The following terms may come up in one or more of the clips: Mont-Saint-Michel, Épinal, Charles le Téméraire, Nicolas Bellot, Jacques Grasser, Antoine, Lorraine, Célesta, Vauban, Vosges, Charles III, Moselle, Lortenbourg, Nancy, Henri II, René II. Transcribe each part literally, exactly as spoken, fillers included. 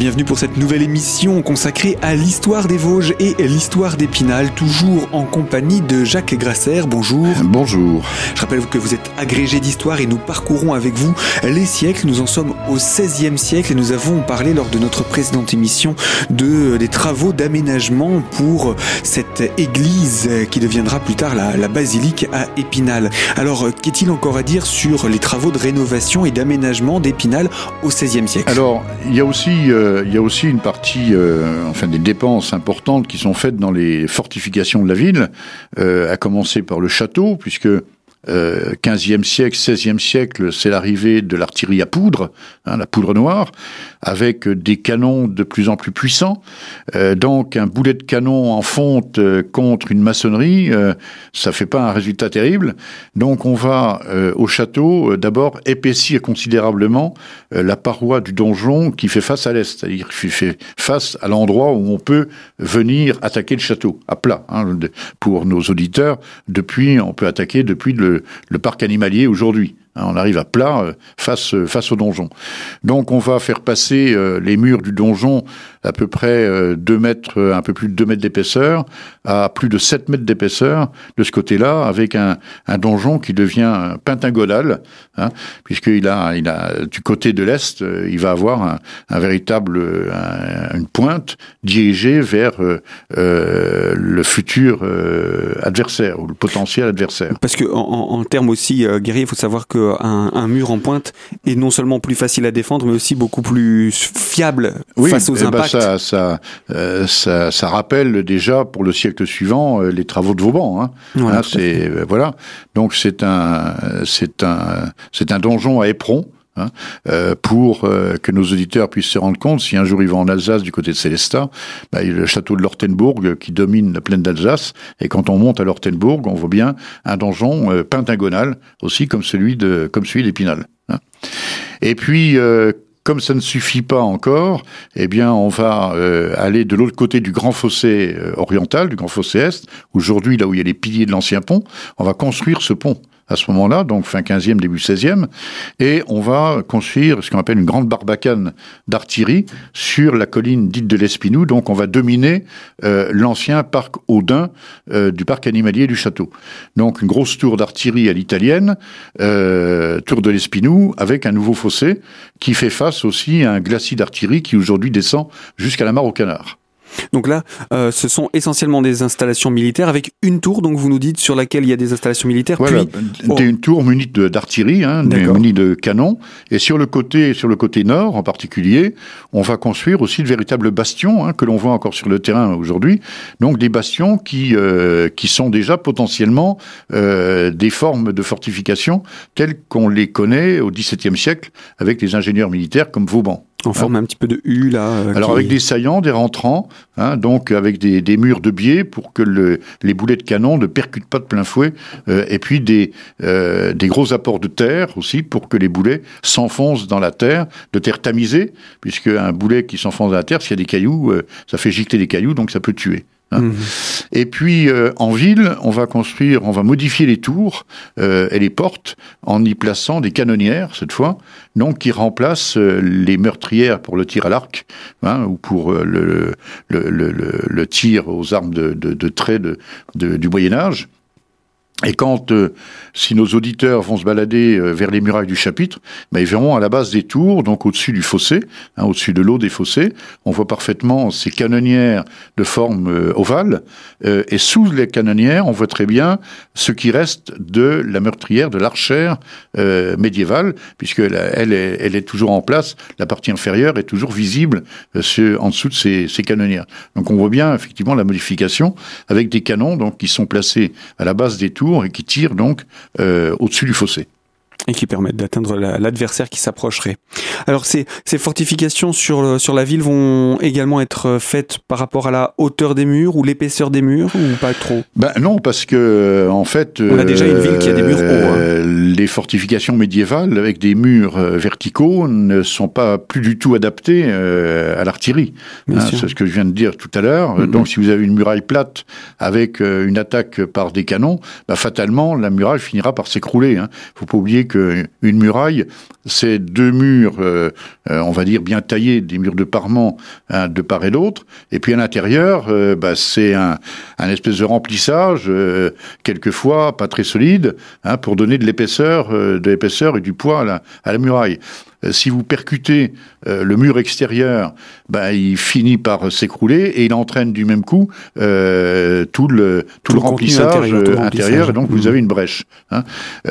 bienvenue pour cette nouvelle émission consacrée à l'histoire des Vosges et l'histoire d'Épinal, toujours en compagnie de Jacques Grasser. Bonjour. Bonjour. Je rappelle que vous êtes agrégé d'histoire et nous parcourons avec vous les siècles. Nous en sommes au seizième siècle et nous avons parlé lors de notre précédente émission de, des travaux d'aménagement pour cette église qui deviendra plus tard la, la basilique à Épinal. Alors, qu'est-il encore à dire sur les travaux de rénovation et d'aménagement d'Épinal au seizième siècle? Alors, il y a aussi, euh, il y a aussi une partie, euh, enfin des dépenses importantes qui sont faites dans les fortifications de la ville, euh, à commencer par le château, puisque euh, quinzième siècle, seizième siècle, c'est l'arrivée de l'artillerie à poudre, hein, la poudre noire, avec des canons de plus en plus puissants. Euh, donc un boulet de canon en fonte euh, contre une maçonnerie, euh, ça fait pas un résultat terrible. Donc on va euh, au château euh, d'abord épaissir considérablement euh, la paroi du donjon qui fait face à l'est, c'est-à-dire qui fait face à l'endroit où on peut venir attaquer le château à plat. Hein, pour nos auditeurs, depuis on peut attaquer depuis le Le, le parc animalier aujourd'hui. Hein, on arrive à plat euh, face, euh, face au donjon. Donc on va faire passer euh, les murs du donjon à peu près euh, deux mètres, euh, un peu plus de deux mètres d'épaisseur, à plus de sept mètres d'épaisseur de ce côté-là, avec un, un donjon qui devient pentagonal, hein, puisqu'il a, il a, du côté de l'est, euh, il va avoir un, un véritable, euh, un, une pointe dirigée vers euh, euh, le futur euh, adversaire, ou le potentiel adversaire. Parce que en, en termes aussi euh, guerriers, il faut savoir qu'un un mur en pointe est non seulement plus facile à défendre, mais aussi beaucoup plus fiable oui, face aux impacts. Ben ça, ça, euh, ça, ça rappelle déjà pour le siècle suivant euh, les travaux de Vauban. Hein. Voilà, hein, c'est, euh, voilà. Donc c'est un, c'est un, c'est un donjon à éperon. Hein, euh, pour euh, que nos auditeurs puissent se rendre compte, si un jour ils vont en Alsace du côté de Célesta, bah, il y a le château de Lortenbourg euh, qui domine la plaine d'Alsace, et quand on monte à Lortenbourg, on voit bien un donjon euh, pentagonal, aussi comme celui de, comme celui d'Épinal. Hein. Et puis, euh, comme ça ne suffit pas encore, eh bien on va euh, aller de l'autre côté du grand fossé euh, oriental, du grand fossé est, aujourd'hui là où il y a les piliers de l'ancien pont, on va construire ce pont. À ce moment-là, donc fin quinzième, début seizième, et on va construire ce qu'on appelle une grande barbacane d'artillerie sur la colline dite de l'Espinou, donc on va dominer euh, l'ancien parc Audin euh, du parc animalier du château. Donc une grosse tour d'artillerie à l'italienne, euh, tour de l'Espinou, avec un nouveau fossé qui fait face aussi à un glacis d'artillerie qui aujourd'hui descend jusqu'à la mare aux Canards. Donc là, euh, ce sont essentiellement des installations militaires avec une tour, donc vous nous dites, sur laquelle il y a des installations militaires. Voilà, puis... oh. Une tour munie de, d'artillerie, hein, munie de canons. Et sur le côté, sur le côté nord, en particulier, on va construire aussi de véritables bastions, hein, que l'on voit encore sur le terrain aujourd'hui. Donc des bastions qui euh, qui sont déjà potentiellement euh, des formes de fortification telles qu'on les connaît au dix-septième siècle avec les ingénieurs militaires comme Vauban. En forme ah. un petit peu de U, là. Euh, Alors, qui... avec des saillants, des rentrants, hein, donc avec des, des murs de biais pour que le, les boulets de canon ne percutent pas de plein fouet, euh, et puis des, euh, des gros apports de terre aussi pour que les boulets s'enfoncent dans la terre, de terre tamisée, puisque un boulet qui s'enfonce dans la terre, s'il y a des cailloux, euh, ça fait gicler des cailloux, donc ça peut tuer. Hein. Mmh. Et puis euh, en ville, on va construire, on va modifier les tours euh, et les portes en y plaçant des canonnières cette fois, donc qui remplacent euh, les meurtrières pour le tir à l'arc, hein, ou pour euh, le, le, le, le, le tir aux armes de, de, de trait de, de, du Moyen Âge. Et quand, euh, si nos auditeurs vont se balader euh, vers les murailles du chapitre, bah, ils verront à la base des tours, donc au-dessus du fossé, hein, au-dessus de l'eau des fossés, on voit parfaitement ces canonnières de forme euh, ovale, euh, et sous les canonnières, on voit très bien ce qui reste de la meurtrière, de l'archère euh, médiévale, puisqu'elle elle est, elle est toujours en place, la partie inférieure est toujours visible euh, sur, en dessous de ces, ces canonnières. Donc on voit bien effectivement la modification avec des canons donc qui sont placés à la base des tours, et qui tirent donc euh, au-dessus du fossé. Et qui permettent d'atteindre la, l'adversaire qui s'approcherait. Alors ces, ces fortifications sur, le, sur la ville vont également être faites par rapport à la hauteur des murs ou l'épaisseur des murs ou pas trop ? Ben non, parce que en fait... On a déjà une ville qui a des murs hauts. Hein. Euh, les fortifications médiévales avec des murs euh, verticaux ne sont pas plus du tout adaptées euh, à l'artillerie. Hein, c'est ce que je viens de dire tout à l'heure. Mmh. Donc, si vous avez une muraille plate avec euh, une attaque par des canons, bah, fatalement, la muraille finira par s'écrouler. Hein. Faut pas oublier qu'une muraille, c'est deux murs, euh, euh, on va dire, bien taillés, des murs de parement hein, de part et d'autre. Et puis, à l'intérieur, euh, bah, c'est un, un espèce de remplissage, euh, quelquefois pas très solide, hein, pour donner de l'épaisseur, euh, de l'épaisseur et du poids à la, à la muraille. Euh, si vous percutez euh, le mur extérieur, bah, il finit par s'écrouler et il entraîne du même coup euh, tout le, tout tout le remplissage intérieur, tout intérieur et donc mmh. vous avez une brèche. Hein.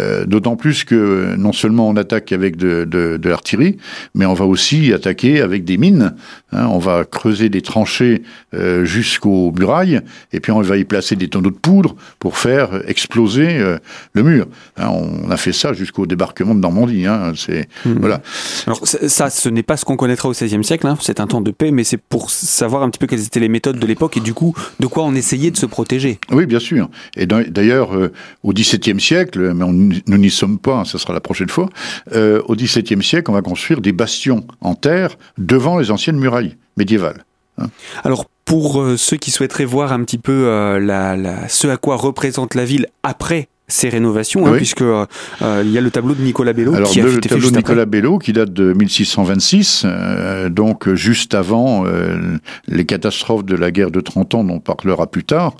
Euh, d'autant plus que non seulement on attaque avec de, de, de l'artillerie, mais on va aussi attaquer avec des mines. Hein. On va creuser des tranchées euh, jusqu'aux murailles et puis on va y placer des tonneaux de poudre pour faire exploser euh, le mur. Hein, on a fait ça jusqu'au débarquement de Normandie. Hein, c'est, mmh. voilà. Alors ça, ce n'est pas ce qu'on connaîtra au seizième siècle, hein, c'est un temps de paix, mais c'est pour savoir un petit peu quelles étaient les méthodes de l'époque et du coup, de quoi on essayait de se protéger. Oui, bien sûr. Et d'ailleurs, euh, au dix-septième siècle, mais on, nous n'y sommes pas, hein, ça sera la prochaine fois, euh, au dix-septième siècle, on va construire des bastions en terre devant les anciennes murailles médiévales. Hein. Alors, pour euh, ceux qui souhaiteraient voir un petit peu euh, la, la, ce à quoi représente la ville après ces rénovations, oui. hein, puisque euh, euh, il y a le tableau de Nicolas Bellot. Alors qui a le, le tableau de Nicolas Bellot qui date de mille six cent vingt-six, euh, donc juste avant euh, les catastrophes de la guerre de trente ans dont on parlera plus tard.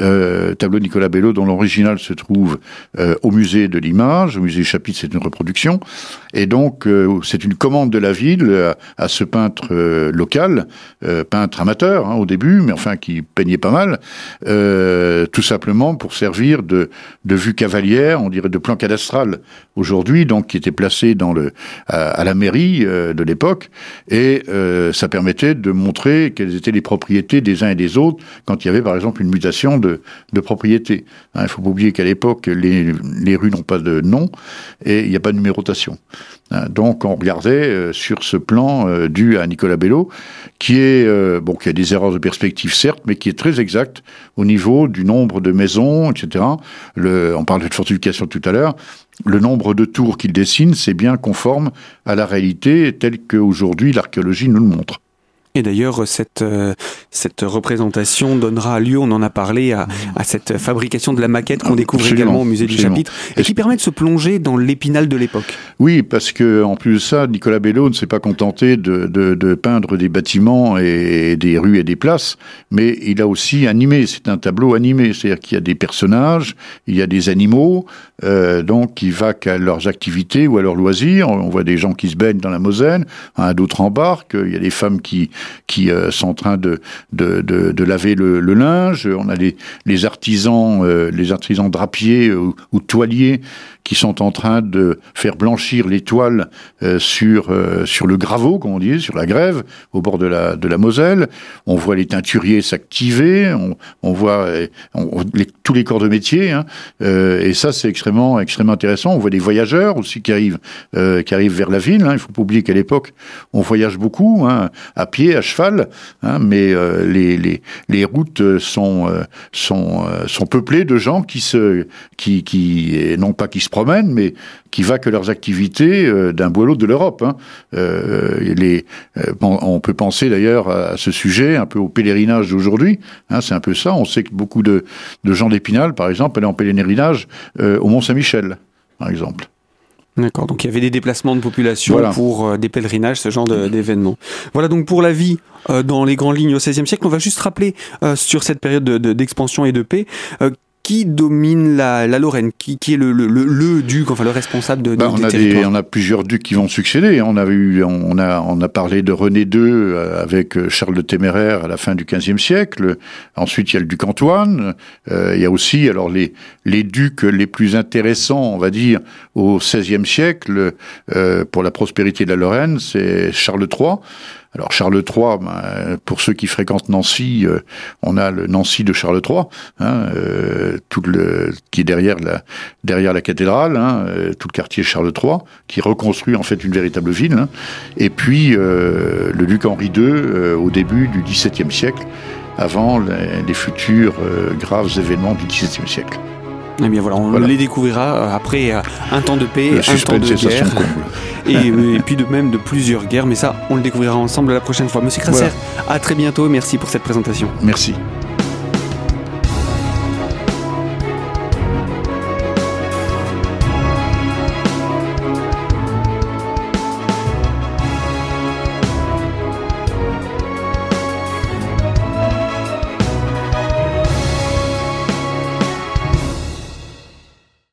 Euh, tableau de Nicolas Bellot dont l'original se trouve euh, au musée de l'Image, au musée Chapitre, c'est une reproduction. Et donc euh, c'est une commande de la ville à, à ce peintre euh, local, euh, peintre amateur hein, au début, mais enfin qui peignait pas mal, euh, tout simplement pour servir de, de vue cavalière, on dirait de plan cadastral aujourd'hui, donc qui était placé dans le, à, à la mairie euh, de l'époque, et euh, ça permettait de montrer quelles étaient les propriétés des uns et des autres quand il y avait par exemple une mutation de, de propriété. Il hein, ne faut pas oublier qu'à l'époque, les, les rues n'ont pas de nom et il n'y a pas de numérotation. Hein, donc on regardait euh, sur ce plan euh, dû à Nicolas Bellot, qui est, euh, bon, qui a des erreurs de perspective certes, mais qui est très exact au niveau du nombre de maisons, et cetera. Le, on parlait de fortification tout à l'heure, le nombre de tours qu'il dessine, c'est bien conforme à la réalité telle qu'aujourd'hui l'archéologie nous le montre. Et d'ailleurs, cette, euh, cette représentation donnera lieu, on en a parlé, à, à cette fabrication de la maquette qu'on découvre absolument, également au musée absolument. Du Chapitre, et, et qui permet de se plonger dans l'Épinal de l'époque. Oui, parce que en plus de ça, Nicolas Bellot ne s'est pas contenté de, de, de peindre des bâtiments et des rues et des places, mais il a aussi animé, c'est un tableau animé, c'est-à-dire qu'il y a des personnages, il y a des animaux, euh, donc qui vaquent à leurs activités ou à leurs loisirs, on voit des gens qui se baignent dans la Moselle, hein, d'autres embarquent, il y a des femmes qui... qui euh, sont en train de, de, de, de laver le, le linge. On a les, les artisans, euh, les artisans drapiers euh, ou, ou toiliers qui sont en train de faire blanchir les toiles euh, sur, euh, sur le graveau, comme on dit, sur la grève, au bord de la, de la Moselle. On voit les teinturiers s'activer, on, on voit on, les, tous les corps de métier, hein, euh, et ça c'est extrêmement, extrêmement intéressant. On voit des voyageurs aussi qui arrivent, euh, qui arrivent vers la ville. Hein. Il ne faut pas oublier qu'à l'époque, on voyage beaucoup, hein, à pied, à cheval, hein, mais euh, les, les, les routes sont, euh, sont, euh, sont peuplées de gens qui, se, qui, qui non pas qui se promènent, mais qui vaquent leurs activités euh, d'un bout à l'autre de l'Europe. Hein. Euh, les, euh, on peut penser d'ailleurs à ce sujet, un peu au pèlerinage d'aujourd'hui, hein, c'est un peu ça, on sait que beaucoup de, de gens d'Épinal, par exemple, allaient en pèlerinage euh, au Mont-Saint-Michel, par exemple. D'accord, donc il y avait des déplacements de population voilà. pour euh, des pèlerinages, ce genre de, d'événements. Voilà donc pour la vie euh, dans les grandes lignes au seizième siècle. On va juste rappeler euh, sur cette période de, de, d'expansion et de paix, euh, qui domine la, la Lorraine, qui, qui est le, le, le, le duc, enfin le responsable de, ben, de, on des a territoires. Des, on a plusieurs ducs qui vont succéder. On a eu, on a, on a parlé de René deux avec Charles le Téméraire à la fin du quinzième siècle. Ensuite, il y a le duc Antoine. Euh, il y a aussi, alors les les ducs les plus intéressants, on va dire, au seizième siècle euh, pour la prospérité de la Lorraine, c'est Charles trois. Alors Charles trois, ben, pour ceux qui fréquentent Nancy, euh, on a le Nancy de Charles trois, hein, euh, tout le qui est derrière la derrière la cathédrale, hein, euh, tout le quartier Charles trois, qui reconstruit en fait une véritable ville. Hein, et puis euh, le duc Henri deux euh, au début du dix-septième siècle, avant les, les futurs euh, graves événements du dix-septième siècle. Eh bien voilà, on voilà. les découvrira après un temps de paix, un temps de guerre, et, et puis de même de plusieurs guerres, mais ça, on le découvrira ensemble la prochaine fois. Monsieur Grasser, voilà. à très bientôt, merci pour cette présentation. Merci.